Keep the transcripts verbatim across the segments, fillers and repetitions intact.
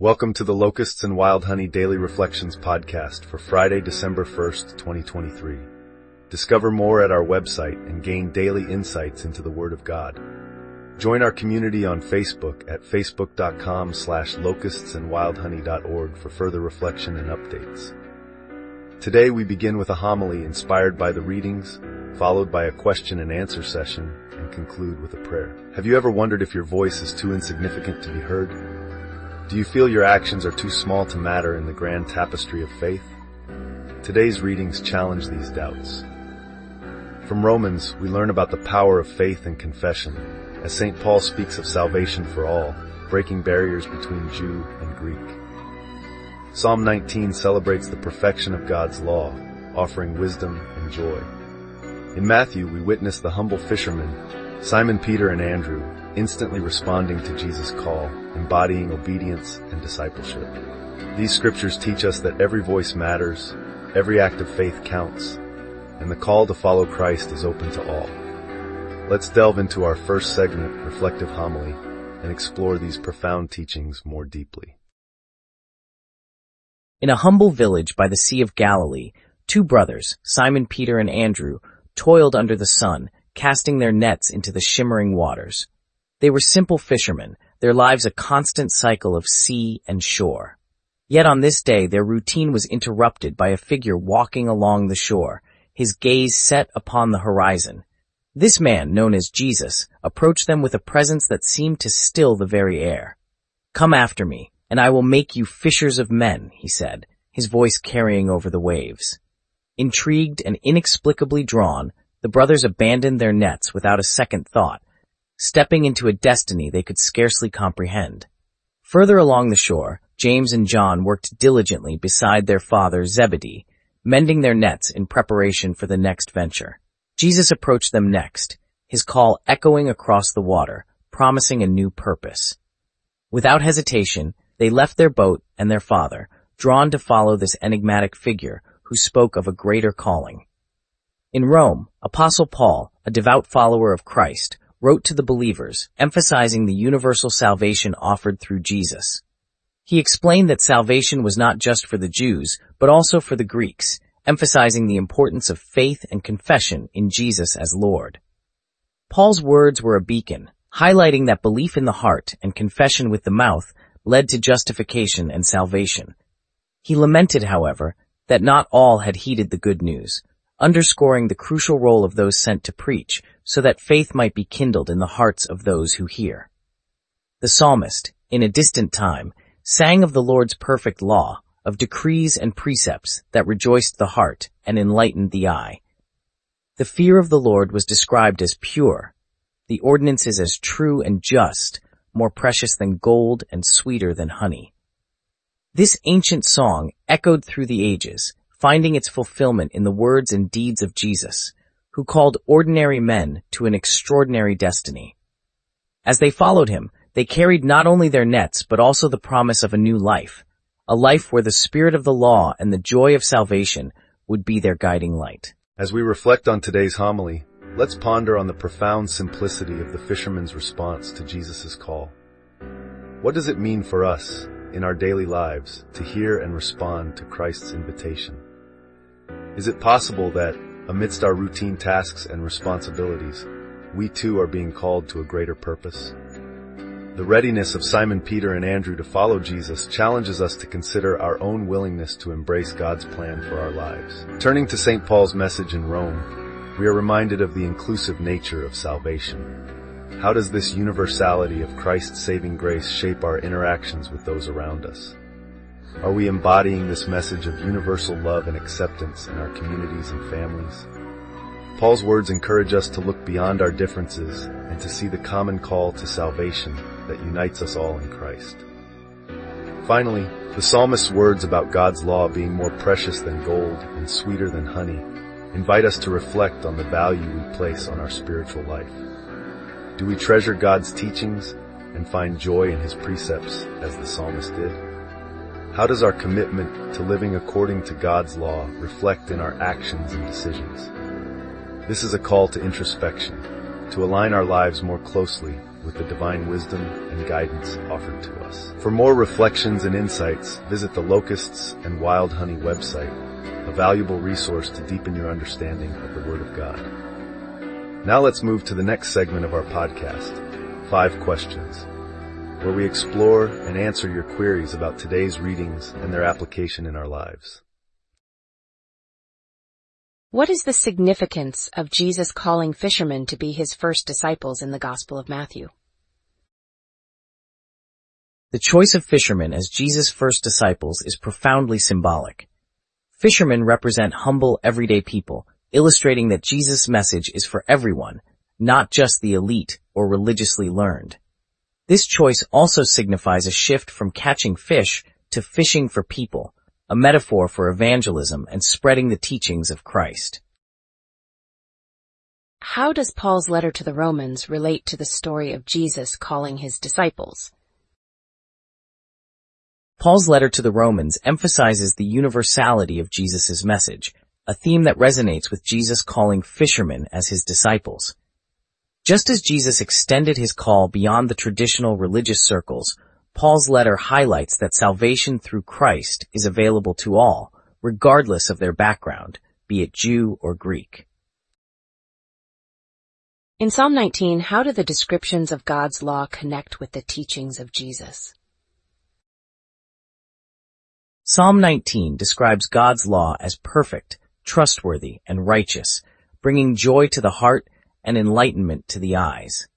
Welcome to the Locusts and Wild Honey Daily Reflections podcast for Friday, December first, twenty twenty-three. Discover more at our website and gain daily insights into the Word of God. Join our community on Facebook at facebook.com slash locustsandwildhoney.org for further reflection and updates. Today we begin with a homily inspired by the readings, followed by a question and answer session, and conclude with a prayer. Have you ever wondered if your voice is too insignificant to be heard? Do you feel your actions are too small to matter in the grand tapestry of faith? Today's readings challenge these doubts. From Romans, we learn about the power of faith and confession, as Saint Paul speaks of salvation for all, breaking barriers between Jew and Greek. Psalm nineteen celebrates the perfection of God's law, offering wisdom and joy. In Matthew, we witness the humble fishermen, Simon Peter and Andrew, instantly responding to Jesus' call, embodying obedience and discipleship. These scriptures teach us that every voice matters, every act of faith counts, and the call to follow Christ is open to all. Let's delve into our first segment, Reflective Homily, and explore these profound teachings more deeply. In a humble village by the Sea of Galilee, two brothers, Simon Peter and Andrew, toiled under the sun, casting their nets into the shimmering waters. They were simple fishermen, their lives a constant cycle of sea and shore. Yet on this day their routine was interrupted by a figure walking along the shore, his gaze set upon the horizon. This man, known as Jesus, approached them with a presence that seemed to still the very air. "Come after me, and I will make you fishers of men," he said, his voice carrying over the waves. Intrigued and inexplicably drawn, the brothers abandoned their nets without a second thought, stepping into a destiny they could scarcely comprehend. Further along the shore, James and John worked diligently beside their father Zebedee, mending their nets in preparation for the next venture. Jesus approached them next, his call echoing across the water, promising a new purpose. Without hesitation, they left their boat and their father, drawn to follow this enigmatic figure who spoke of a greater calling. In Rome, Apostle Paul, a devout follower of Christ, wrote to the believers, emphasizing the universal salvation offered through Jesus. He explained that salvation was not just for the Jews, but also for the Greeks, emphasizing the importance of faith and confession in Jesus as Lord. Paul's words were a beacon, highlighting that belief in the heart and confession with the mouth led to justification and salvation. He lamented, however, that not all had heeded the good news, underscoring the crucial role of those sent to preach, so that faith might be kindled in the hearts of those who hear. The psalmist, in a distant time, sang of the Lord's perfect law, of decrees and precepts that rejoiced the heart and enlightened the eye. The fear of the Lord was described as pure, the ordinances as true and just, more precious than gold and sweeter than honey. This ancient song echoed through the ages, finding its fulfillment in the words and deeds of Jesus, who called ordinary men to an extraordinary destiny. As they followed him, they carried not only their nets, but also the promise of a new life, a life where the spirit of the law and the joy of salvation would be their guiding light. As we reflect on today's homily, let's ponder on the profound simplicity of the fisherman's response to Jesus' call. What does it mean for us, in our daily lives, to hear and respond to Christ's invitation? Is it possible that, amidst our routine tasks and responsibilities, we too are being called to a greater purpose? The readiness of Simon Peter and Andrew to follow Jesus challenges us to consider our own willingness to embrace God's plan for our lives. Turning to Saint Paul's message in Rome, we are reminded of the inclusive nature of salvation. How does this universality of Christ's saving grace shape our interactions with those around us? Are we embodying this message of universal love and acceptance in our communities and families? Paul's words encourage us to look beyond our differences and to see the common call to salvation that unites us all in Christ. Finally, the psalmist's words about God's law being more precious than gold and sweeter than honey invite us to reflect on the value we place on our spiritual life. Do we treasure God's teachings and find joy in his precepts as the psalmist did? How does our commitment to living according to God's law reflect in our actions and decisions? This is a call to introspection, to align our lives more closely with the divine wisdom and guidance offered to us. For more reflections and insights, visit the Locusts and Wild Honey website, a valuable resource to deepen your understanding of the Word of God. Now let's move to the next segment of our podcast, Five Questions, where we explore and answer your queries about today's readings and their application in our lives. What is the significance of Jesus calling fishermen to be his first disciples in the Gospel of Matthew? The choice of fishermen as Jesus' first disciples is profoundly symbolic. Fishermen represent humble, everyday people, illustrating that Jesus' message is for everyone, not just the elite or religiously learned. This choice also signifies a shift from catching fish to fishing for people, a metaphor for evangelism and spreading the teachings of Christ. How does Paul's letter to the Romans relate to the story of Jesus calling his disciples? Paul's letter to the Romans emphasizes the universality of Jesus' message, a theme that resonates with Jesus calling fishermen as his disciples. Just as Jesus extended his call beyond the traditional religious circles, Paul's letter highlights that salvation through Christ is available to all, regardless of their background, be it Jew or Greek. In Psalm nineteen, how do the descriptions of God's law connect with the teachings of Jesus? Psalm nineteen describes God's law as perfect, trustworthy, and righteous, bringing joy to the heart and enlightenment to the eyes.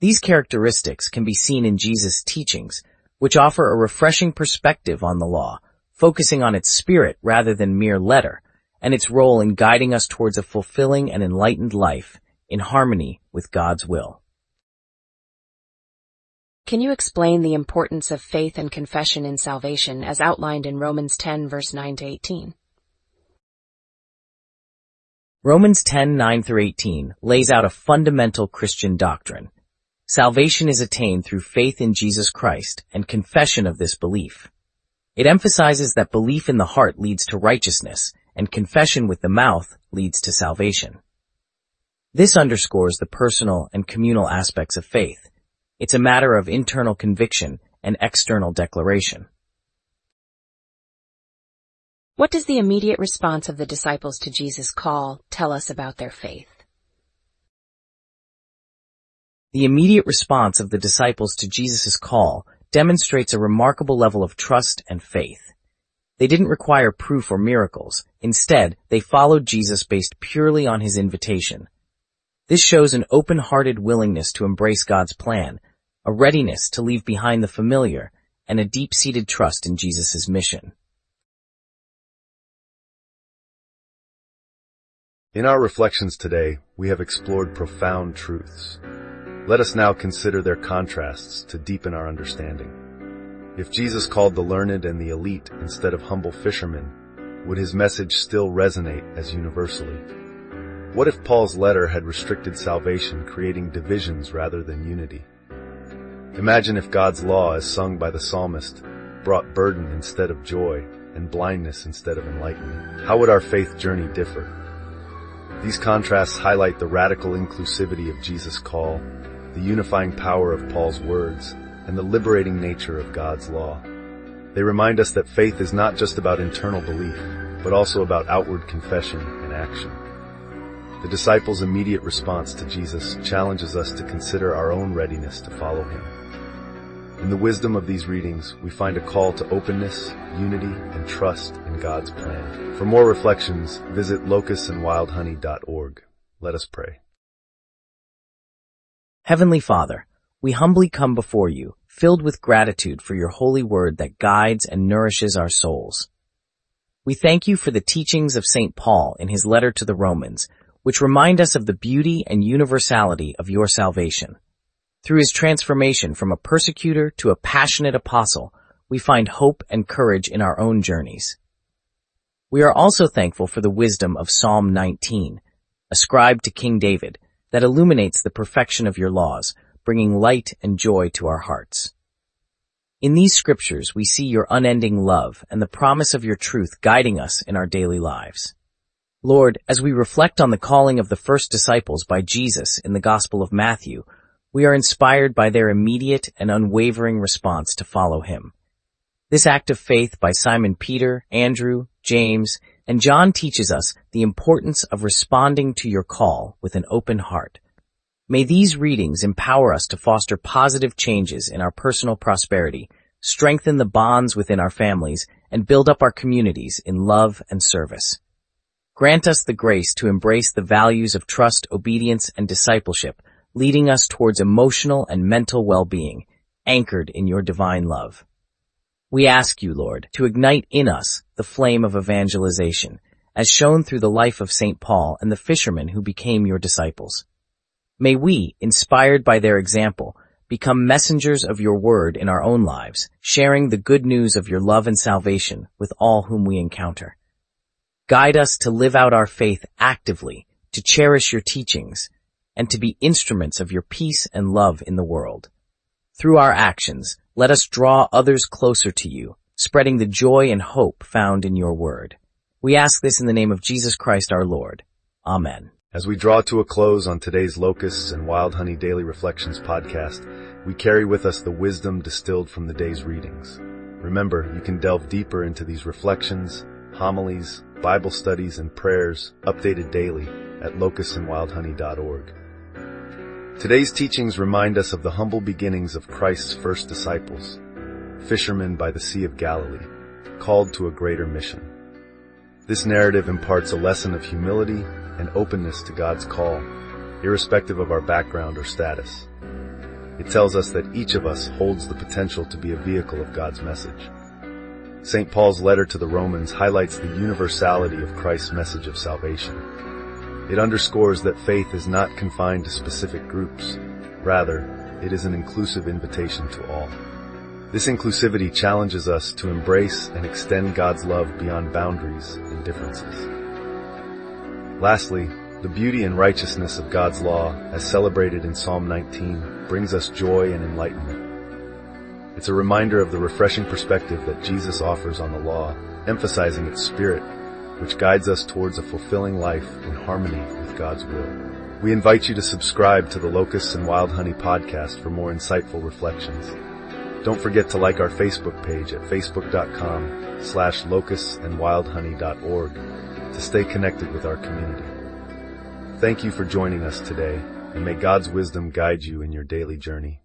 These characteristics can be seen in Jesus' teachings, which offer a refreshing perspective on the law, focusing on its spirit rather than mere letter, and its role in guiding us towards a fulfilling and enlightened life in harmony with God's will. Can you explain the importance of faith and confession in salvation as outlined in Romans ten, verse nine to eighteen? Romans ten, nine through eighteen lays out a fundamental Christian doctrine. Salvation is attained through faith in Jesus Christ and confession of this belief. It emphasizes that belief in the heart leads to righteousness, and confession with the mouth leads to salvation. This underscores the personal and communal aspects of faith. It's a matter of internal conviction and external declaration. What does the immediate response of the disciples to Jesus' call tell us about their faith? The immediate response of the disciples to Jesus' call demonstrates a remarkable level of trust and faith. They didn't require proof or miracles. Instead, they followed Jesus based purely on his invitation. This shows an open-hearted willingness to embrace God's plan, a readiness to leave behind the familiar, and a deep-seated trust in Jesus' mission. In our reflections today, we have explored profound truths. Let us now consider their contrasts to deepen our understanding. If Jesus called the learned and the elite instead of humble fishermen, would his message still resonate as universally? What if Paul's letter had restricted salvation, creating divisions rather than unity? Imagine if God's law, as sung by the psalmist, brought burden instead of joy and blindness instead of enlightenment. How would our faith journey differ? These contrasts highlight the radical inclusivity of Jesus' call, the unifying power of Paul's words, and the liberating nature of God's law. They remind us that faith is not just about internal belief, but also about outward confession and action. The disciples' immediate response to Jesus challenges us to consider our own readiness to follow him. In the wisdom of these readings, we find a call to openness, unity, and trust in God's plan. For more reflections, visit locusts and wild honey dot org. Let us pray. Heavenly Father, we humbly come before you, filled with gratitude for your holy word that guides and nourishes our souls. We thank you for the teachings of Saint Paul in his letter to the Romans, which remind us of the beauty and universality of your salvation. Through his transformation from a persecutor to a passionate apostle, we find hope and courage in our own journeys. We are also thankful for the wisdom of Psalm nineteen, ascribed to King David, that illuminates the perfection of your laws, bringing light and joy to our hearts. In these scriptures, we see your unending love and the promise of your truth guiding us in our daily lives. Lord, as we reflect on the calling of the first disciples by Jesus in the Gospel of Matthew, we are inspired by their immediate and unwavering response to follow him. This act of faith by Simon Peter, Andrew, James, and John teaches us the importance of responding to your call with an open heart. May these readings empower us to foster positive changes in our personal prosperity, strengthen the bonds within our families, and build up our communities in love and service. Grant us the grace to embrace the values of trust, obedience, and discipleship, leading us towards emotional and mental well-being, anchored in your divine love. We ask you, Lord, to ignite in us the flame of evangelization, as shown through the life of Saint Paul and the fishermen who became your disciples. May we, inspired by their example, become messengers of your word in our own lives, sharing the good news of your love and salvation with all whom we encounter. Guide us to live out our faith actively, to cherish your teachings, and to be instruments of your peace and love in the world. Through our actions, let us draw others closer to you, spreading the joy and hope found in your word. We ask this in the name of Jesus Christ our Lord. Amen. As we draw to a close on today's Locusts and Wild Honey Daily Reflections podcast, we carry with us the wisdom distilled from the day's readings. Remember, you can delve deeper into these reflections, homilies, Bible studies, and prayers, updated daily at locusts and wild honey dot org. Today's teachings remind us of the humble beginnings of Christ's first disciples, fishermen by the Sea of Galilee, called to a greater mission. This narrative imparts a lesson of humility and openness to God's call, irrespective of our background or status. It tells us that each of us holds the potential to be a vehicle of God's message. Saint Paul's letter to the Romans highlights the universality of Christ's message of salvation. It underscores that faith is not confined to specific groups. Rather, it is an inclusive invitation to all. This inclusivity challenges us to embrace and extend God's love beyond boundaries and differences. Lastly, the beauty and righteousness of God's law, as celebrated in Psalm nineteen, brings us joy and enlightenment. It's a reminder of the refreshing perspective that Jesus offers on the law, emphasizing its spirit, which guides us towards a fulfilling life in harmony with God's will. We invite you to subscribe to the Locusts and Wild Honey podcast for more insightful reflections. Don't forget to like our Facebook page at facebook.com slash locusts and wild honey dot org to stay connected with our community. Thank you for joining us today, and may God's wisdom guide you in your daily journey.